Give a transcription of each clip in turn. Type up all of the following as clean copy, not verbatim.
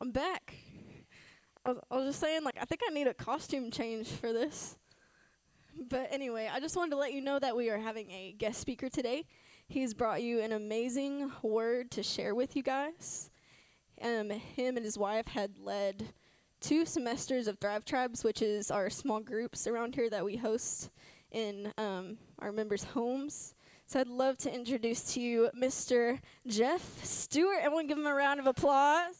I'm back. I was just saying, like, I think I need a costume change for this. But anyway, I just wanted to let you know that we are having a guest speaker today. He's brought you an amazing word to share with you guys. Him and his wife had led 2 semesters of Thrive Tribes, which is our small groups around here that we host in our members' homes. So I'd love to introduce to you Mr. Jeff Stewart. Everyone give him a round of applause.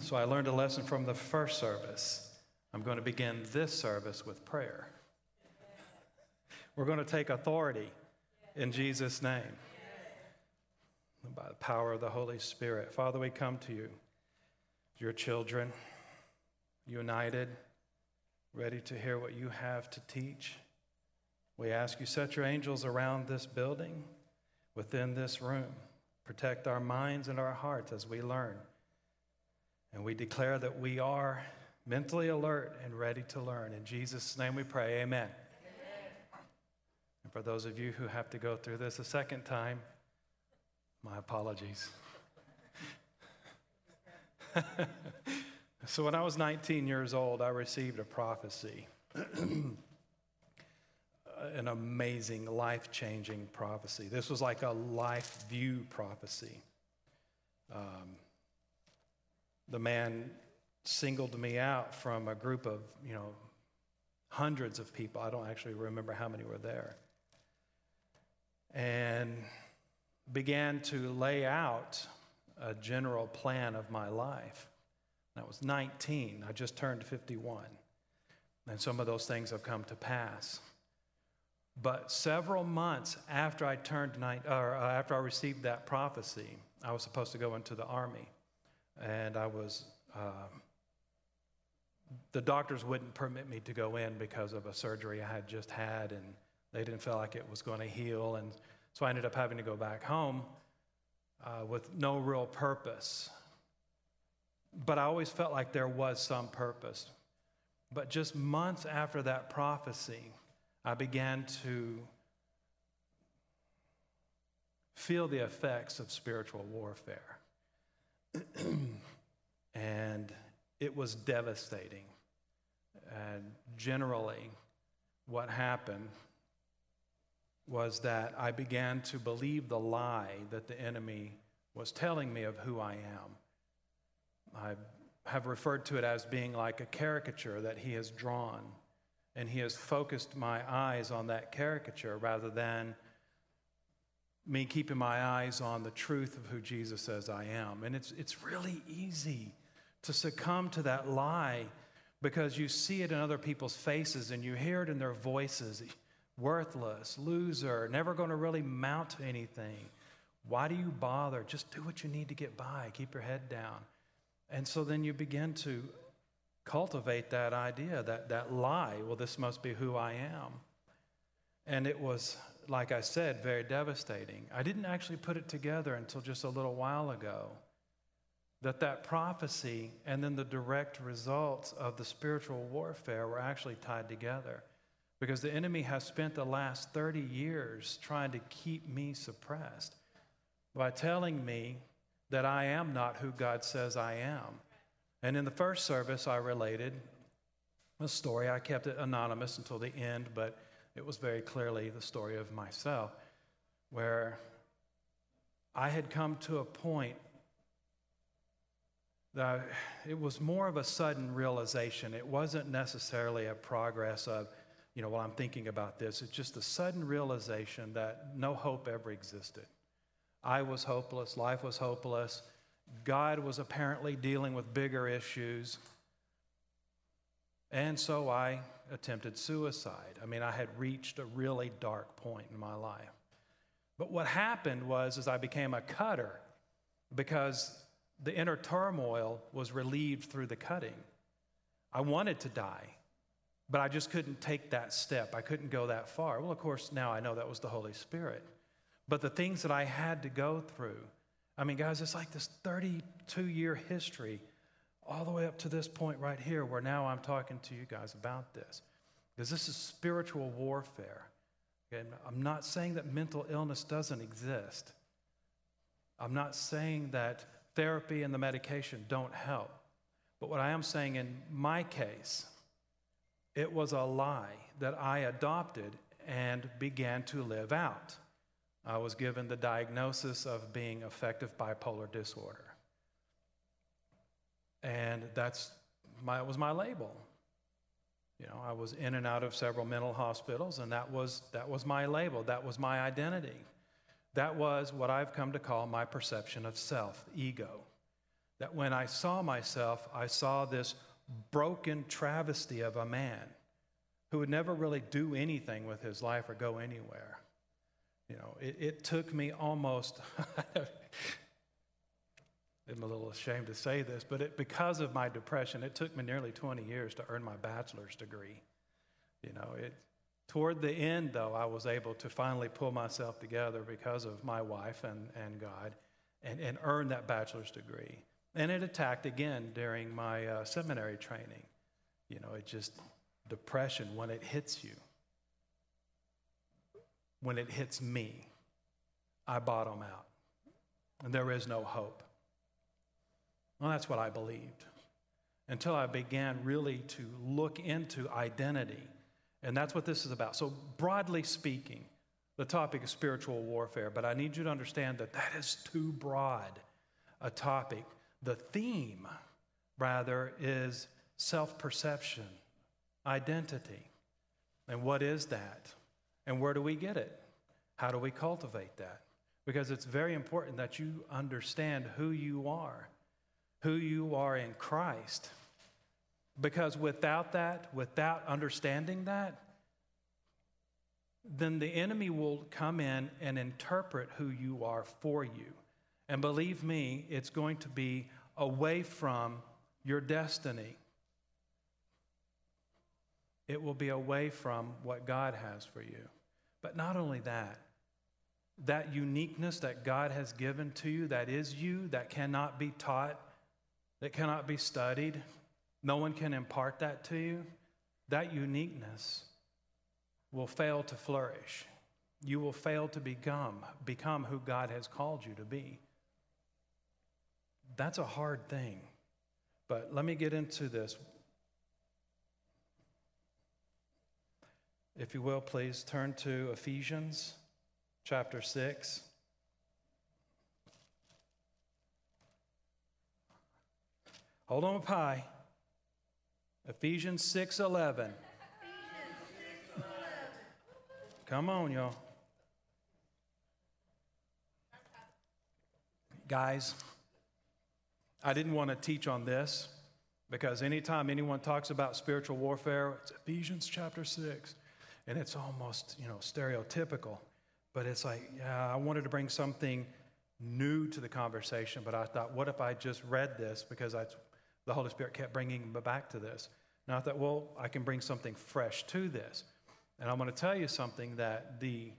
So I learned a lesson from the first service. I'm going to begin this service with prayer. We're going to take authority in Jesus' name. By the power of the Holy Spirit. Father, we come to you, your children, united, ready to hear what you have to teach. We ask you, set your angels around this building, within this room. Protect our minds and our hearts as we learn. And we declare that we are mentally alert and ready to learn. In Jesus' name we pray, amen. Amen. And for those of you who have to go through this a second time, my apologies. So when I was 19 years old, I received a prophecy, an amazing, life-changing prophecy. This was like a life view prophecy. The man singled me out from a group of, hundreds of people. I don't actually remember how many were there. And began to lay out a general plan of my life. I was 19. I just turned 51. And some of those things have come to pass. But several months after I turned 19, or after I received that prophecy, I was supposed to go into the army. And I was, the doctors wouldn't permit me to go in because of a surgery I had just had, and they didn't feel like it was going to heal. And so I ended up having to go back home with no real purpose. But I always felt like there was some purpose. But just months after that prophecy, I began to feel the effects of spiritual warfare. And it was devastating. And generally, what happened was that I began to believe the lie that the enemy was telling me of who I am. I have referred to it as being like a caricature that he has drawn, and he has focused my eyes on that caricature rather than me keeping my eyes on the truth of who Jesus says I am. And it's really easy to succumb to that lie because you see it in other people's faces and you hear it in their voices. Worthless, loser, never going to really mount to anything. Why do you bother? Just do what you need to get by. Keep your head down. And so then you begin to cultivate that idea, that lie. Well, this must be who I am. And it was, like I said, very devastating. I didn't actually put it together until just a little while ago that prophecy and then the direct results of the spiritual warfare were actually tied together. Because the enemy has spent the last 30 years trying to keep me suppressed by telling me that I am not who God says I am. And in the first service, I related a story. I kept it anonymous until the end, but it was very clearly the story of myself, where I had come to a point that it was more of a sudden realization. It wasn't necessarily a progress of, while I'm thinking about this, it's just a sudden realization that no hope ever existed. I was hopeless. Life was hopeless. God was apparently dealing with bigger issues. And so I attempted suicide. I had reached a really dark point in my life. But what happened was I became a cutter because the inner turmoil was relieved through the cutting. I wanted to die. But I just couldn't take that step. I couldn't go that far. Well, of course, now I know that was the Holy Spirit. But the things that I had to go through, guys, it's like this 32-year history all the way up to this point right here where now I'm talking to you guys about this. Because this is spiritual warfare. And I'm not saying that mental illness doesn't exist. I'm not saying that therapy and the medication don't help. But what I am saying in my case, it was a lie that I adopted and began to live out. I was given the diagnosis of being affective bipolar disorder. And that was my label. I was in and out of several mental hospitals, and that was my label. That was my identity. That was what I've come to call my perception of self, ego. that when I saw myself, I saw this broken travesty of a man who would never really do anything with his life or go anywhere. You know, it took me almost, I'm a little ashamed to say this, but because of my depression, it took me nearly 20 years to earn my bachelor's degree. You know, toward the end, though, I was able to finally pull myself together because of my wife and God and earn that bachelor's degree. And it attacked again during my seminary training. You know, it just, depression, when it hits you, when it hits me, I bottom out, and there is no hope. Well, that's what I believed until I began really to look into identity, and that's what this is about. So broadly speaking, the topic is spiritual warfare, but I need you to understand that that is too broad a topic. The theme, rather, is self-perception, identity. And what is that? And where do we get it? How do we cultivate that? Because it's very important that you understand who you are in Christ. Because without that, without understanding that, then the enemy will come in and interpret who you are for you. And believe me, it's going to be away from your destiny. It will be away from what God has for you. But not only that, that uniqueness that God has given to you, that is you, that cannot be taught, that cannot be studied, no one can impart that to you, that uniqueness will fail to flourish. You will fail to become who God has called you to be. That's a hard thing. But let me get into this. If you will, please turn to Ephesians chapter 6. Hold on, pie. Ephesians 6:11. Come on, y'all. Guys, I didn't want to teach on this because anytime anyone talks about spiritual warfare, it's Ephesians chapter 6. And it's almost, you know, stereotypical. But it's like, yeah, I wanted to bring something new to the conversation. But I thought, what if I just read this? Because the Holy Spirit kept bringing me back to this. And I thought, well, I can bring something fresh to this. And I'm going to tell you something, that the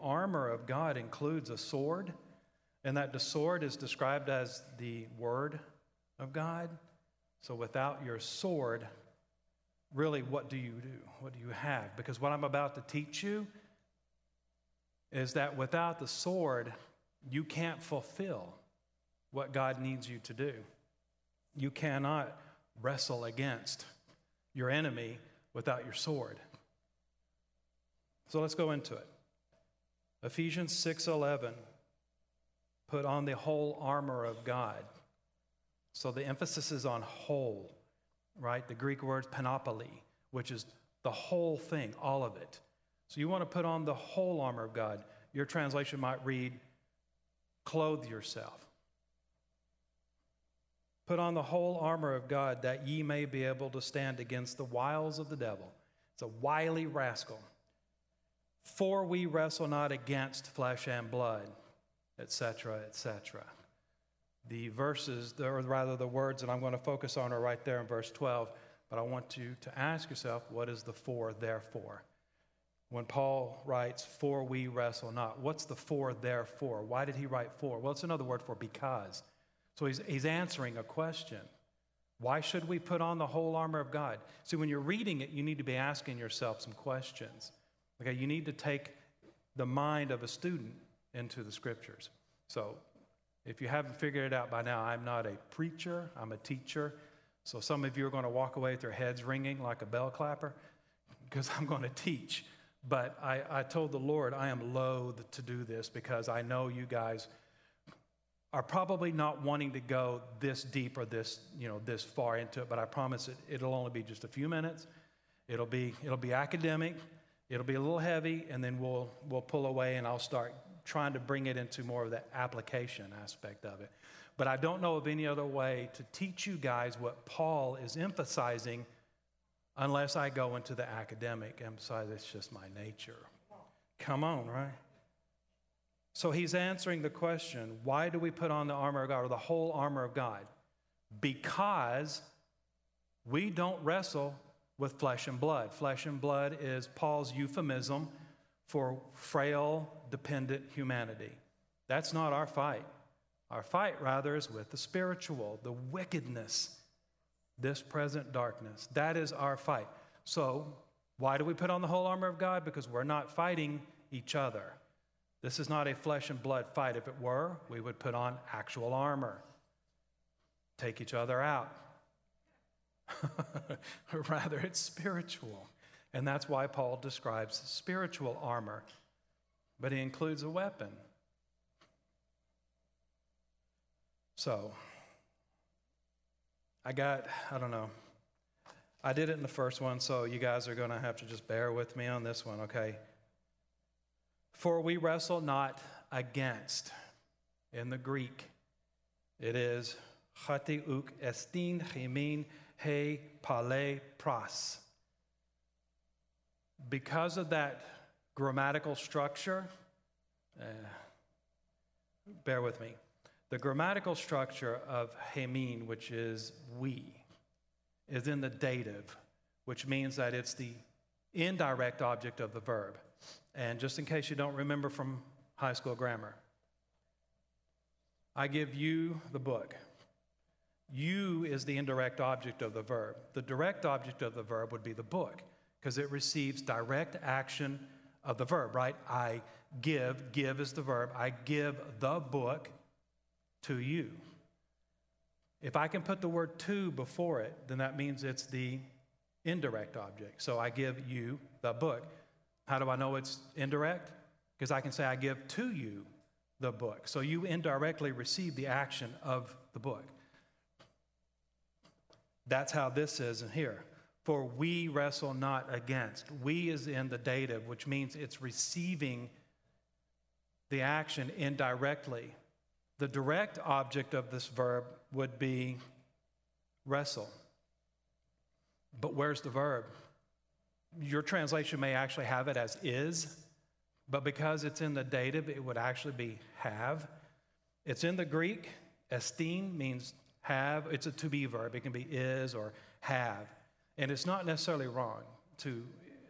armor of God includes a sword. And that the sword is described as the word of God. So without your sword, really, what do you do? What do you have? Because what I'm about to teach you is that without the sword, you can't fulfill what God needs you to do. You cannot wrestle against your enemy without your sword. So let's go into it. Ephesians 6:11, put on the whole armor of God. So the emphasis is on whole. Right? The Greek word panoply, which is the whole thing, all of it. So you want to put on the whole armor of God. Your translation might read, clothe yourself. Put on the whole armor of God that ye may be able to stand against the wiles of the devil. It's a wily rascal. For we wrestle not against flesh and blood, etc., etc. The verses, or rather the words that I'm going to focus on are right there in verse 12. But I want you to ask yourself, what is the for therefore? When Paul writes, for we wrestle not, what's the for therefore? Why did he write for? Well, it's another word for because. So he's answering a question. Why should we put on the whole armor of God? See, when you're reading it, you need to be asking yourself some questions. Okay, you need to take the mind of a student into the scriptures. So, if you haven't figured it out by now, I'm not a preacher, I'm a teacher. So some of you are going to walk away with their heads ringing like a bell clapper because I'm going to teach. But I told the Lord, I am loath to do this because I know you guys are probably not wanting to go this deep or this, you know, this far into it. But I promise it'll only be just a few minutes. It'll be academic. It'll be a little heavy, and then we'll pull away and I'll start trying to bring it into more of the application aspect of it. but I don't know of any other way to teach you guys what Paul is emphasizing unless I go into the academic. And besides, it's just my nature. Come on, right? So he's answering the question, why do we put on the armor of God, or the whole armor of God? Because we don't wrestle with flesh and blood. Flesh and blood is Paul's euphemism for frail, dependent humanity. That's not our fight. Our fight, rather, is with the spiritual, the wickedness, this present darkness. That is our fight. So why do we put on the whole armor of God? Because we're not fighting each other. This is not a flesh and blood fight. If it were, we would put on actual armor, take each other out. Rather, it's spiritual. And that's why Paul describes spiritual armor. But he includes a weapon. So, I don't know. I did it in the first one, so you guys are going to have to just bear with me on this one, okay? For we wrestle not against. In the Greek, it is chati uk estin chemin he pale pras. Because of that grammatical structure, bear with me. The grammatical structure of hemin, which is we, is in the dative, which means that it's the indirect object of the verb. And just in case you don't remember from high school grammar, I give you the book. You is the indirect object of the verb. The direct object of the verb would be the book, because it receives direct action of the verb, right? I give. Give is the verb. I give the book to you. If I can put the word to before it, then that means it's the indirect object. So I give you the book. How do I know it's indirect? Because I can say I give to you the book. So you indirectly receive the action of the book. That's how this is in here. For we wrestle not against. We is in the dative, which means it's receiving the action indirectly. The direct object of this verb would be wrestle. But where's the verb? Your translation may actually have it as is, but because it's in the dative, it would actually be have. It's in the Greek. Esteem means have. It's a to-be verb. It can be is or have. And it's not necessarily wrong to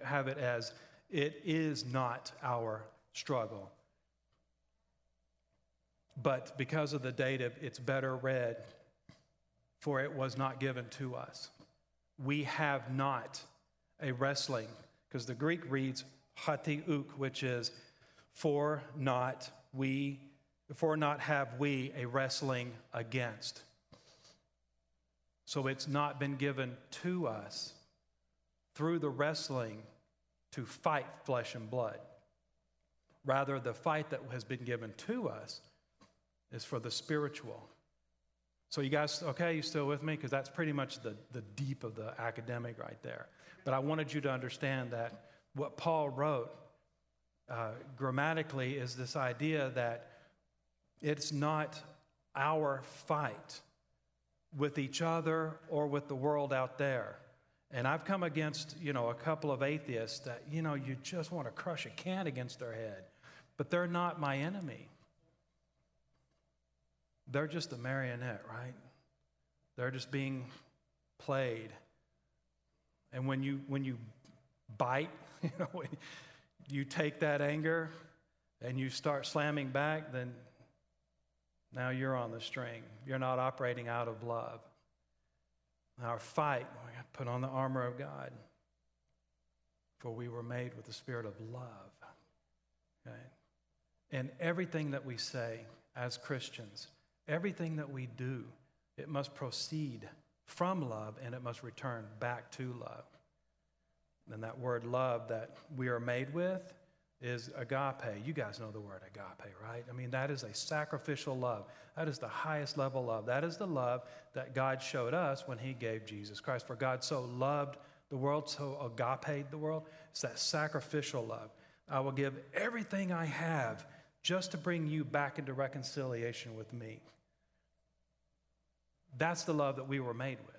have it as it is not our struggle. But because of the dative, it's better read, for it was not given to us. We have not a wrestling, because the Greek reads hatiuk, which is for not have we a wrestling against. So it's not been given to us through the wrestling to fight flesh and blood. Rather, the fight that has been given to us is for the spiritual. So you guys, okay, you still with me? Because that's pretty much the deep of the academic right there. But I wanted you to understand that what Paul wrote grammatically is this idea that it's not our fight with each other or with the world out there. And I've come against, a couple of atheists that, you just want to crush a can against their head. But they're not my enemy. They're just a marionette, right? They're just being played. And when you bite, you take that anger and you start slamming back, then now you're on the string. You're not operating out of love. Our fight, we got to put on the armor of God, for we were made with the spirit of love. Okay? And everything that we say as Christians, everything that we do, it must proceed from love, and it must return back to love. And that word love that we are made with is agape. You guys know the word agape, right? I mean, that is a sacrificial love. That is the highest level love. That is the love that God showed us when he gave Jesus Christ. For God so loved the world, so agape the world. It's that sacrificial love. I will give everything I have just to bring you back into reconciliation with me. That's the love that we were made with.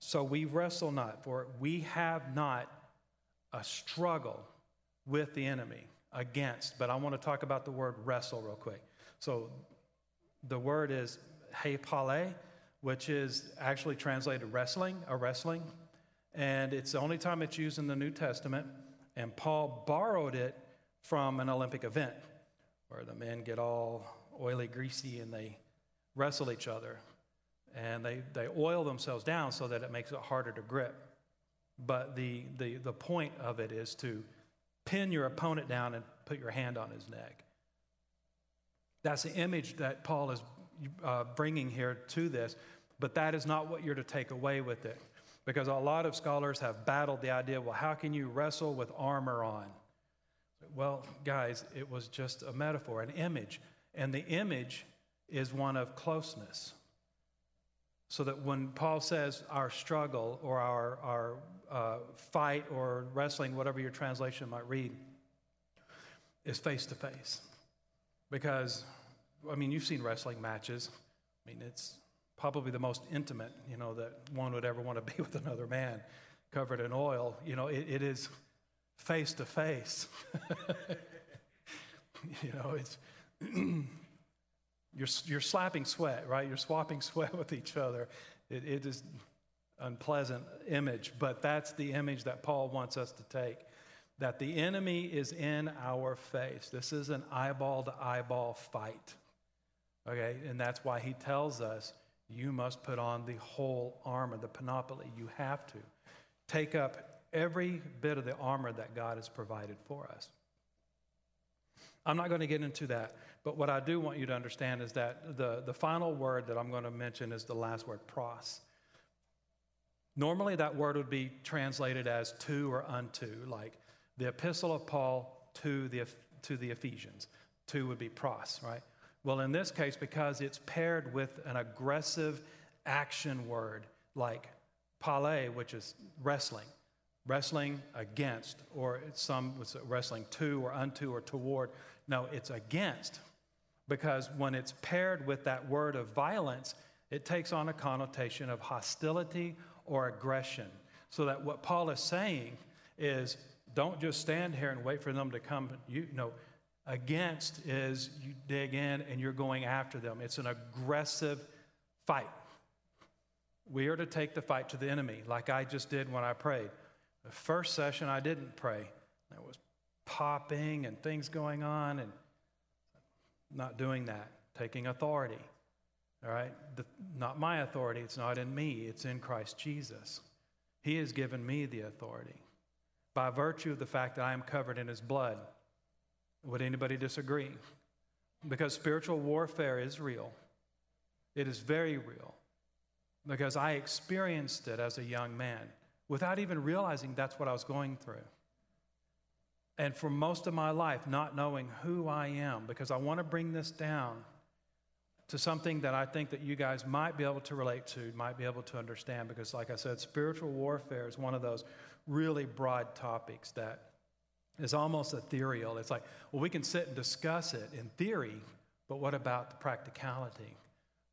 So we wrestle not, for we have not a struggle with the enemy against. But I want to talk about the word wrestle real quick. So the word is hepale, which is actually translated wrestling, a wrestling. And it's the only time it's used in the New Testament. And Paul borrowed it from an Olympic event where the men get all oily, greasy, and they wrestle each other. And they oil themselves down so that it makes it harder to grip. But the point of it is to pin your opponent down and put your hand on his neck. That's the image that Paul is bringing here to this. But that is not what you're to take away with it. Because a lot of scholars have battled the idea, well, how can you wrestle with armor on? Well, guys, it was just a metaphor, an image. And the image is one of closeness. So that when Paul says our struggle or our fight or wrestling, whatever your translation might read, is face to face. Because, I mean, you've seen wrestling matches. I mean, it's probably the most intimate, you know, that one would ever want to be with another man covered in oil. You know, it is face to face. You know, it's... You're slapping sweat, right? You're swapping sweat with each other. It is unpleasant image, but that's the image that Paul wants us to take, that the enemy is in our face. This is an eyeball-to-eyeball fight, okay? And that's why he tells us you must put on the whole armor, the panoply. You have to take up every bit of the armor that God has provided for us. I'm not going to get into that, but what I do want you to understand is that the final word that I'm going to mention is the last word, pros. Normally that word would be translated as to or unto, like the epistle of Paul to the Ephesians. To would be pros, right? Well, in this case, because it's paired with an aggressive action word like pale, which is wrestling. Wrestling against, or some was wrestling to or unto or toward. No, it's against, because when it's paired with that word of violence, it takes on a connotation of hostility or aggression. So that what Paul is saying is, don't just stand here and wait for them to come. You know, against is you dig in and you're going after them. It's an aggressive fight. We are to take the fight to the enemy, like I just did when I prayed. The first session, I didn't pray. There was popping and things going on and not doing that, taking authority, all right? Not my authority. It's not in me. It's in Christ Jesus. He has given me the authority by virtue of the fact that I am covered in his blood. Would anybody disagree? Because spiritual warfare is real. It is very real because I experienced it as a young man, without even realizing that's what I was going through. And for most of my life, not knowing who I am, because I want to bring this down to something that I think that you guys might be able to relate to, might be able to understand, because like I said, spiritual warfare is one of those really broad topics that is almost ethereal. It's like, well, we can sit and discuss it in theory, but what about the practicality?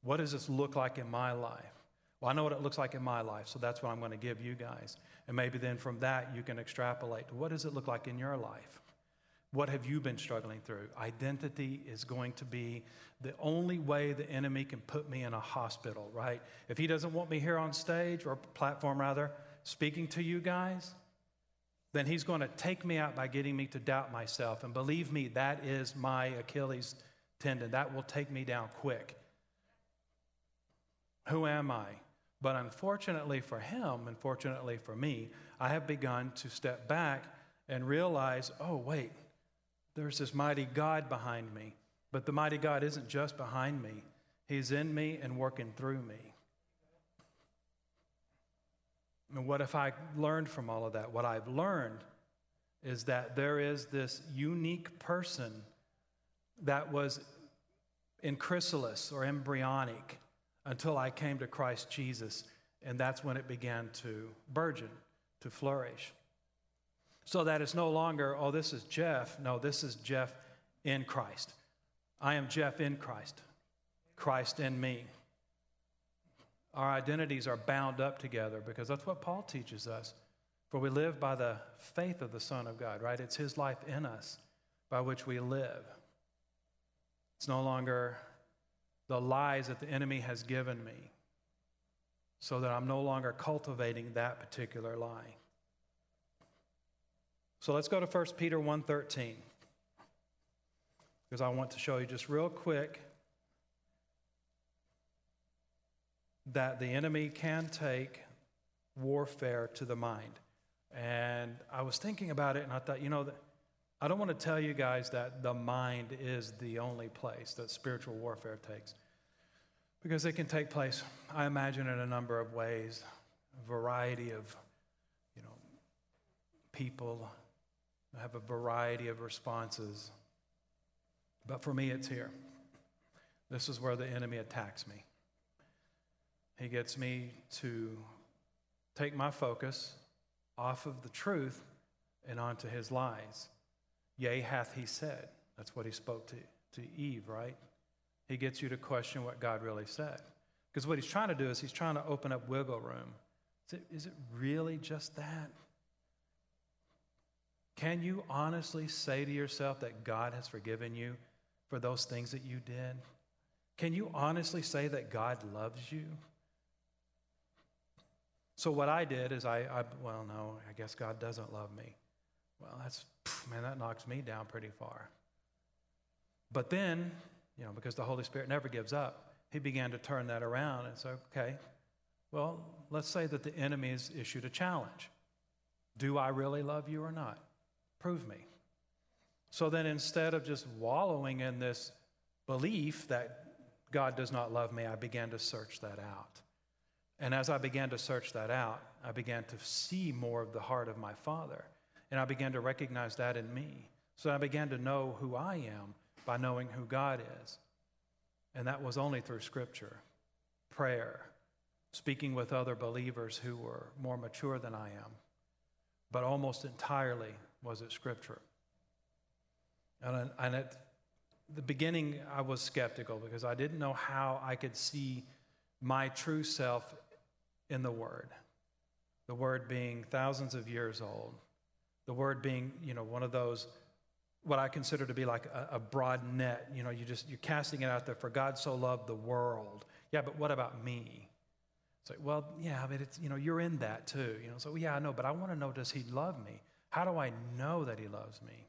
What does this look like in my life? Well, I know what it looks like in my life, so that's what I'm going to give you guys. And maybe then from that, you can extrapolate. What does it look like in your life? What have you been struggling through? Identity is going to be the only way the enemy can put me in a hospital, right? If he doesn't want me here on stage, or platform rather, speaking to you guys, then he's going to take me out by getting me to doubt myself. And believe me, that is my Achilles tendon. That will take me down quick. Who am I? But unfortunately for him, unfortunately for me, I have begun to step back and realize, oh, wait, there's this mighty God behind me. But the mighty God isn't just behind me. He's in me and working through me. And what have I learned from all of that? What I've learned is that there is this unique person that was in chrysalis or embryonic until I came to Christ Jesus, and that's when it began to burgeon, to flourish. So that it's no longer, oh, this is Jeff. No, this is Jeff in Christ. I am Jeff in Christ. Christ in me. Our identities are bound up together because that's what Paul teaches us. For we live by the faith of the Son of God, right? It's his life in us by which we live. It's no longer the lies that the enemy has given me, so that I'm no longer cultivating that particular lie. So let's go to 1 Peter 1:13, because I want to show you just real quick that the enemy can take warfare to the mind. And I was thinking about it, and I thought, you know, I don't want to tell you guys that the mind is the only place that spiritual warfare takes, because it can take place, I imagine, in a number of ways, a variety of, you know, people have a variety of responses. But for me, it's here. This is where the enemy attacks me. He gets me to take my focus off of the truth and onto his lies. Yea, hath he said. That's what he spoke to Eve, right? He gets you to question what God really said. Because what he's trying to do is he's trying to open up wiggle room. Is it really just that? Can you honestly say to yourself that God has forgiven you for those things that you did? Can you honestly say that God loves you? So what I did is well, no, I guess God doesn't love me. Well, that knocks me down pretty far. But then, you know, because the Holy Spirit never gives up, he began to turn that around and say, okay, well, let's say that the enemy has issued a challenge. Do I really love you or not? Prove me. So then instead of just wallowing in this belief that God does not love me, I began to search that out. And as I began to search that out, I began to see more of the heart of my Father. And I began to recognize that in me. So I began to know who I am by knowing who God is. And that was only through Scripture, prayer, speaking with other believers who were more mature than I am. But almost entirely was it Scripture. And at the beginning, I was skeptical because I didn't know how I could see my true self in the Word. The Word being thousands of years old. The Word being, you know, one of those, what I consider to be like a broad net. You know, you're casting it out there, for God so loved the world. Yeah, but what about me? It's like, well, yeah, I mean, it's, you know, you're in that too. You know, so yeah, I know, but I want to know, does he love me? How do I know that he loves me?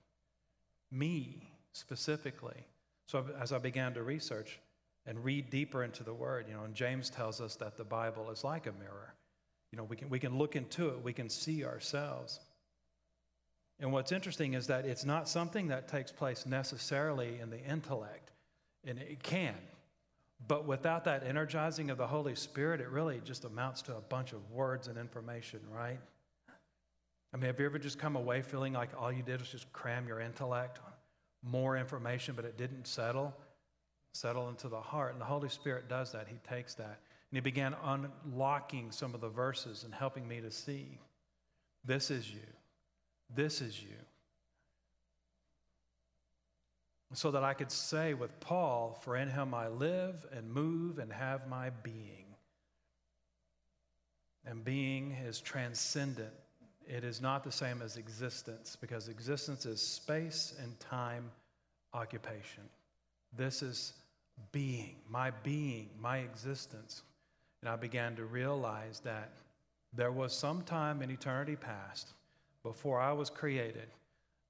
Me, specifically. So as I began to research and read deeper into the Word, you know, and James tells us that the Bible is like a mirror. You know, we can look into it, we can see ourselves. And what's interesting is that it's not something that takes place necessarily in the intellect, and it can. But without that energizing of the Holy Spirit, it really just amounts to a bunch of words and information, right? I mean, have you ever just come away feeling like all you did was just cram your intellect, more information, but it didn't settle into the heart? And the Holy Spirit does that. He takes that. And he began unlocking some of the verses and helping me to see, this is you. This is you. So that I could say with Paul, for in him I live and move and have my being. And being is transcendent. It is not the same as existence, because existence is space and time occupation. This is being, my existence. And I began to realize that there was some time in eternity past, before I was created,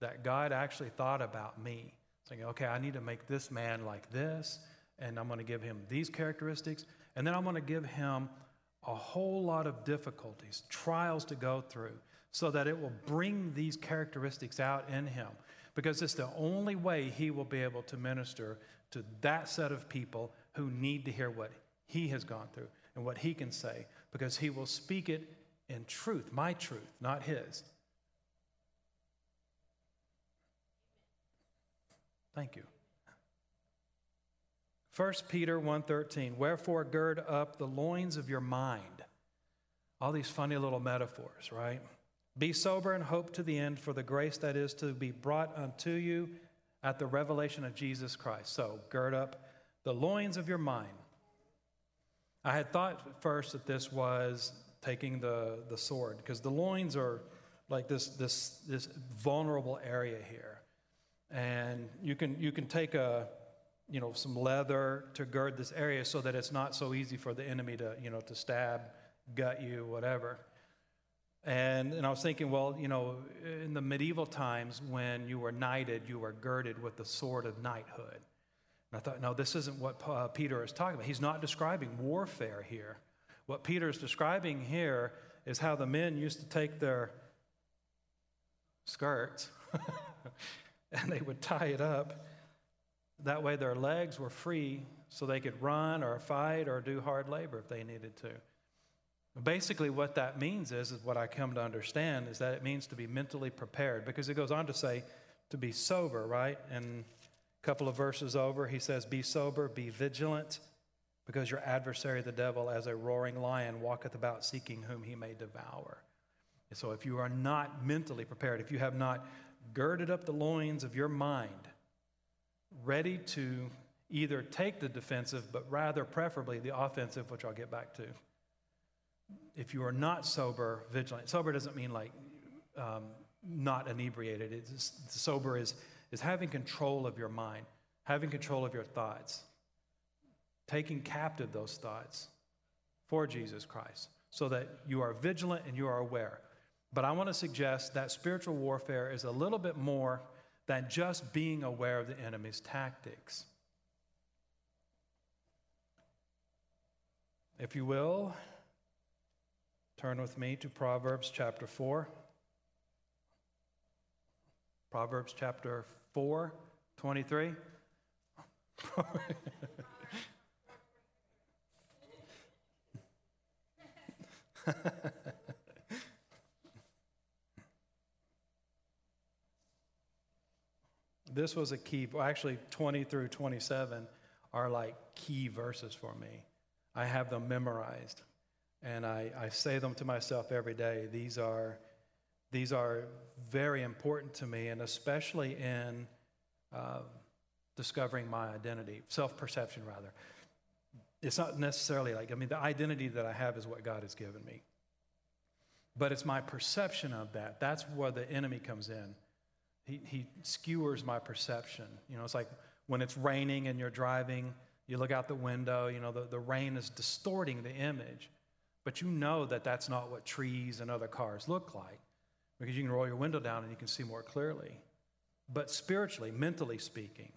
that God actually thought about me. Thinking, okay, I need to make this man like this, and I'm going to give him these characteristics, and then I'm going to give him a whole lot of difficulties, trials to go through, so that it will bring these characteristics out in him. Because it's the only way he will be able to minister to that set of people who need to hear what he has gone through and what he can say, because he will speak it in truth, my truth, not his. Thank you. 1 Peter 1:13, wherefore gird up the loins of your mind. All these funny little metaphors, right? Be sober and hope to the end for the grace that is to be brought unto you at the revelation of Jesus Christ. So gird up the loins of your mind. I had thought at first that this was taking the sword, because the loins are like this vulnerable area here. And you can take some leather to gird this area so that it's not so easy for the enemy to stab, gut you, whatever. And I was thinking, well, in the medieval times when you were knighted, you were girded with the sword of knighthood. And I thought, no, this isn't what Peter is talking about. He's not describing warfare here. What Peter is describing here is how the men used to take their skirts and they would tie it up. That way their legs were free so they could run or fight or do hard labor if they needed to. Basically what that means is what I come to understand is that it means to be mentally prepared, because it goes on to say to be sober, right? And a couple of verses over, he says, be sober, be vigilant, because your adversary, the devil, as a roaring lion, walketh about seeking whom he may devour. And so if you are not mentally prepared, if you have not girded up the loins of your mind, ready to either take the defensive, but rather preferably the offensive, which I'll get back to. If you are not sober, vigilant. Sober doesn't mean like not inebriated. Sober is having control of your mind, having control of your thoughts, taking captive those thoughts for Jesus Christ, so that you are vigilant and you are aware. But I want to suggest that spiritual warfare is a little bit more than just being aware of the enemy's tactics. If you will, turn with me to Proverbs chapter 4. Proverbs chapter 4, 23. This was a key, well, actually 20 through 27 are like key verses for me. I have them memorized. And I say them to myself every day. These are very important to me, and especially in discovering my identity, self-perception rather. It's not necessarily the identity that I have is what God has given me. But it's my perception of that. That's where the enemy comes in. He skewers my perception. It's like when it's raining and you're driving, you look out the window, the rain is distorting the image. But you know that that's not what trees and other cars look like, because you can roll your window down and you can see more clearly. But spiritually, mentally speaking,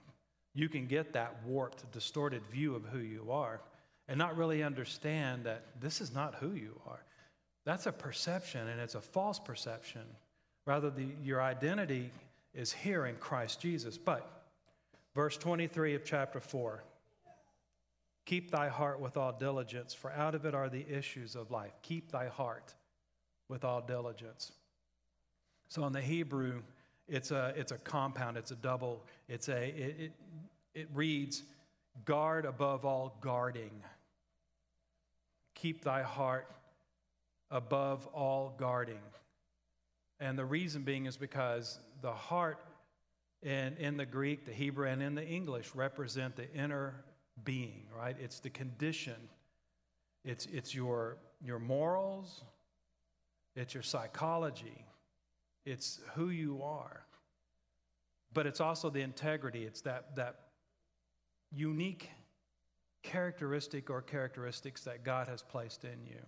you can get that warped, distorted view of who you are and not really understand that this is not who you are. That's a perception, and it's a false perception. Rather, your identity is here in Christ Jesus. But verse 23 of chapter 4. Keep thy heart with all diligence, for out of it are the issues of life. Keep thy heart with all diligence. So in the Hebrew, it's a compound, it's a double, it reads, guard above all guarding. Keep thy heart above all guarding. And the reason being is because the heart in the Greek, the Hebrew, and in the English represent the inner being, right? It's the condition. It's your morals. It's your psychology. It's who you are. But it's also the integrity. It's that unique characteristic or characteristics that God has placed in you.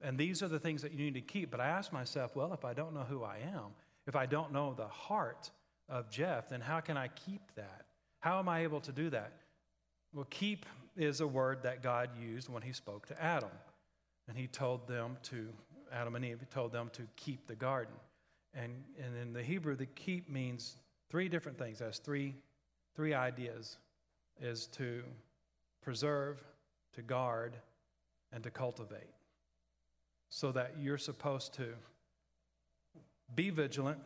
And these are the things that you need to keep. But I ask myself, well, if I don't know who I am, if I don't know the heart of Jeff, then how can I keep that? How am I able to do that? Well, keep is a word that God used when he spoke to Adam. And Adam and Eve told them to keep the garden. And in the Hebrew, the keep means three different things. That's three ideas, is to preserve, to guard, and to cultivate. So that you're supposed to be vigilant.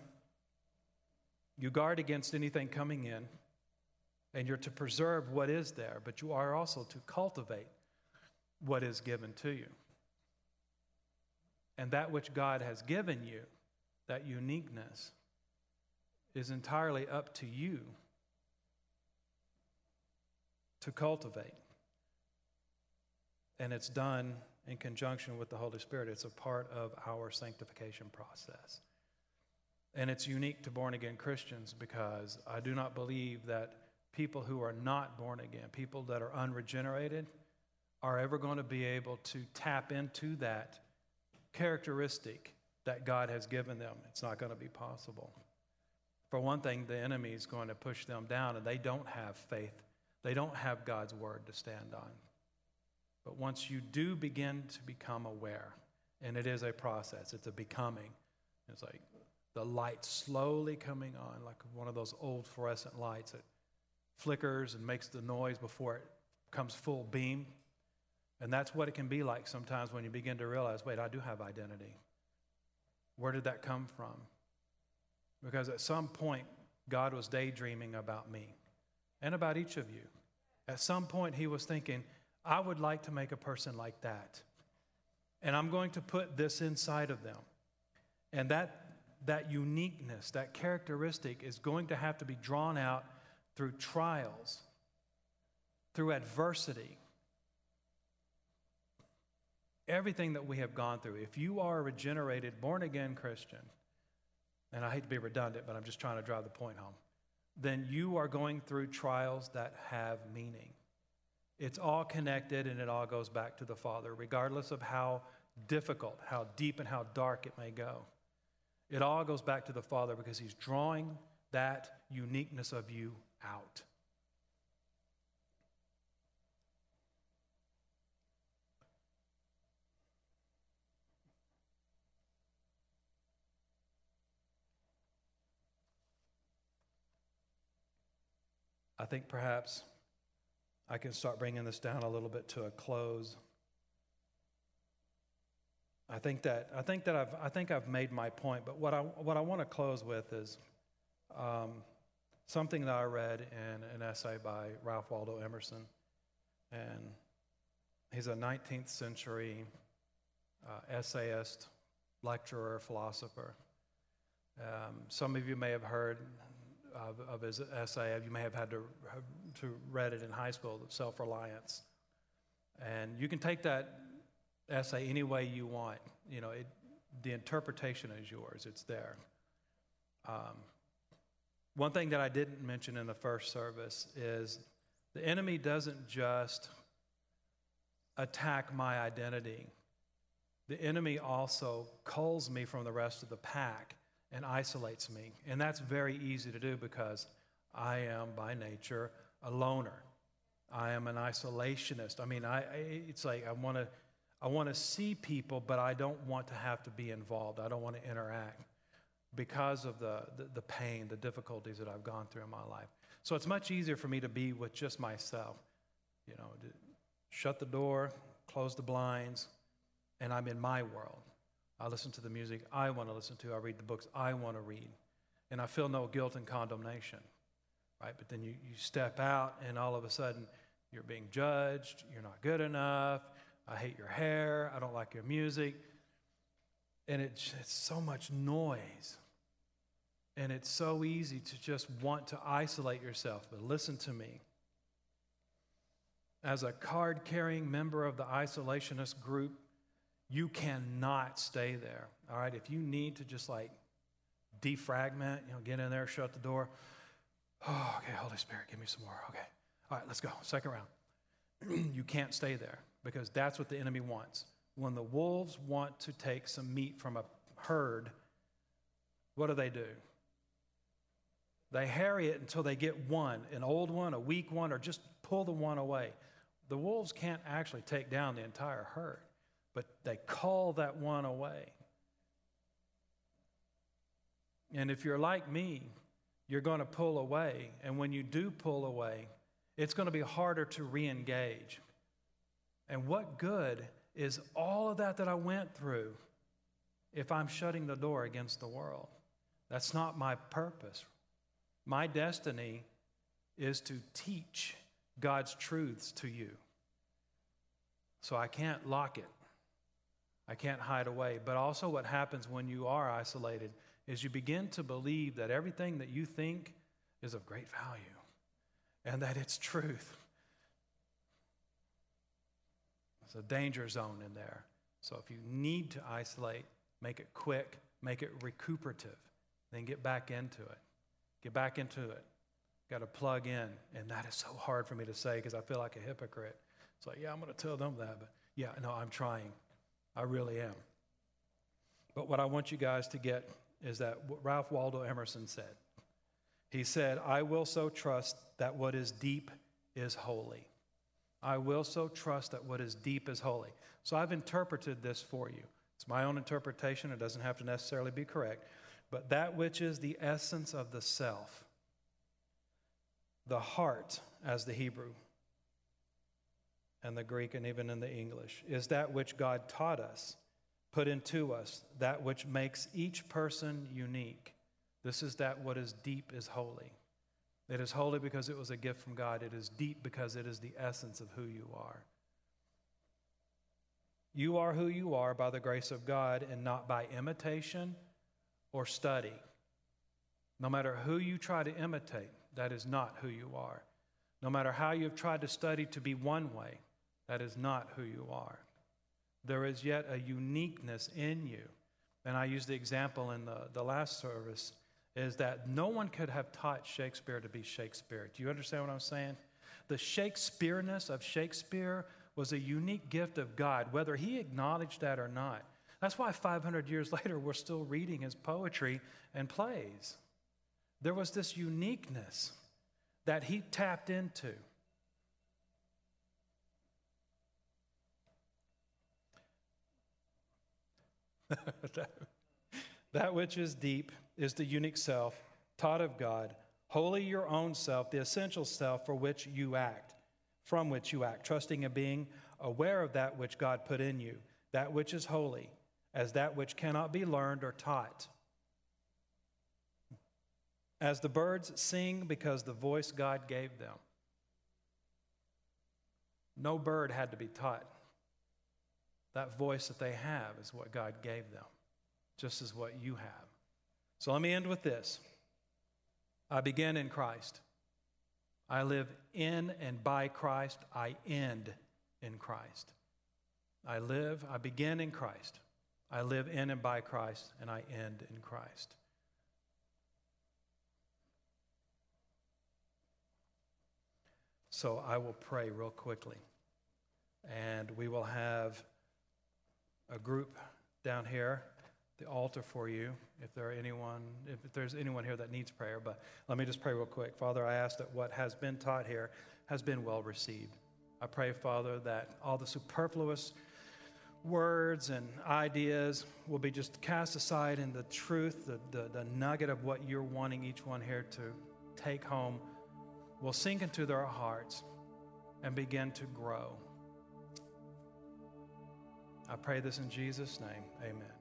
You guard against anything coming in. And you're to preserve what is there, but you are also to cultivate what is given to you. And that which God has given you, that uniqueness, is entirely up to you to cultivate. And it's done in conjunction with the Holy Spirit. It's a part of our sanctification process. And it's unique to born-again Christians, because I do not believe that people who are not born again, people that are unregenerated, are ever going to be able to tap into that characteristic that God has given them. It's not going to be possible. For one thing, the enemy is going to push them down, and they don't have faith. They don't have God's word to stand on. But once you do begin to become aware, and it is a process, it's a becoming. It's like the light slowly coming on, like one of those old fluorescent lights that flickers and makes the noise before it comes full beam. And that's what it can be like sometimes when you begin to realize, wait, I do have identity. Where did that come from? Because at some point, God was daydreaming about me and about each of you. At some point, he was thinking, I would like to make a person like that. And I'm going to put this inside of them. And that uniqueness, that characteristic is going to have to be drawn out through trials, through adversity. Everything that we have gone through. If you are a regenerated, born-again Christian, and I hate to be redundant, but I'm just trying to drive the point home, then you are going through trials that have meaning. It's all connected, and it all goes back to the Father, regardless of how difficult, how deep, and how dark it may go. It all goes back to the Father, because he's drawing that uniqueness of you out. I think perhaps I can start bringing this down a little bit to a close. I think I've made my point. But what I want to close with is something that I read in an essay by Ralph Waldo Emerson, and he's a 19th century essayist, lecturer, philosopher. Some of you may have heard of his essay. You may have had to read it in high school, Self-Reliance. And you can take that essay any way you want. You know, the interpretation is yours. It's there. One thing that I didn't mention in the first service is the enemy doesn't just attack my identity. The enemy also culls me from the rest of the pack and isolates me. And that's very easy to do, because I am by nature a loner. I am an isolationist. I mean, it's like I want to see people, but I don't want to have to be involved. I don't want to interact because of the pain, the difficulties that I've gone through in my life. So it's much easier for me to be with just myself. You know, shut the door, close the blinds, and I'm in my world. I listen to the music I want to listen to. I read the books I want to read. And I feel no guilt and condemnation, right? But then you step out, and all of a sudden, you're being judged. You're not good enough. I hate your hair. I don't like your music. And it's so much noise. And it's so easy to just want to isolate yourself. But listen to me. As a card-carrying member of the isolationist group, you cannot stay there, all right? If you need to just like defragment, you know, get in there, shut the door. Oh, okay, Holy Spirit, give me some more. Okay, all right, let's go. Second round. You can't stay there, because that's what the enemy wants. When the wolves want to take some meat from a herd, what do? They harry it until they get one, an old one, a weak one, or just pull the one away. The wolves can't actually take down the entire herd, but they call that one away. And if you're like me, you're going to pull away. And when you do pull away, it's going to be harder to re-engage. And what good is all of that I went through if I'm shutting the door against the world? That's not my purpose. My destiny is to teach God's truths to you. So I can't lock it. I can't hide away. But also what happens when you are isolated is you begin to believe that everything that you think is of great value and that it's truth. It's a danger zone in there. So if you need to isolate, make it quick, make it recuperative, then get back into it. Get back into it. Got to plug in. And that is so hard for me to say because I feel like a hypocrite. It's like, yeah, I'm going to tell them that. But yeah, no, I'm trying. I really am. But what I want you guys to get is that what Ralph Waldo Emerson said. He said, I will so trust that what is deep is holy. I will so trust that what is deep is holy. So I've interpreted this for you. It's my own interpretation. It doesn't have to necessarily be correct. But that which is the essence of the self, the heart, as the Hebrew and the Greek and even in the English, is that which God taught us, put into us, that which makes each person unique. This is that what is deep is holy. It is holy because it was a gift from God. It is deep because it is the essence of who you are. You are who you are by the grace of God and not by imitation or study. No matter who you try to imitate, that is not who you are. No matter how you've tried to study to be one way, that is not who you are. There is yet a uniqueness in you. And I used the example in the last service is that no one could have taught Shakespeare to be Shakespeare. Do you understand what I'm saying? The Shakespeareness of Shakespeare was a unique gift of God, whether he acknowledged that or not. That's why 500 years later, we're still reading his poetry and plays. There was this uniqueness that he tapped into. That which is deep is the unique self, taught of God, wholly your own self, the essential self for which you act, from which you act, trusting and being aware of that which God put in you, that which is holy, as that which cannot be learned or taught. As the birds sing because the voice God gave them. No bird had to be taught. That voice that they have is what God gave them, just as what you have. So let me end with this. I begin in Christ. I live in and by Christ. I end in Christ. I begin in Christ. I live in and by Christ, and I end in Christ. So I will pray real quickly, and we will have a group down here, the altar for you, if there's anyone here that needs prayer. But let me just pray real quick. Father, I ask that what has been taught here has been well received. I pray, Father, that all the superfluous words and ideas will be just cast aside, and the truth, the nugget of what you're wanting each one here to take home will sink into their hearts and begin to grow. I pray this in Jesus' name. Amen.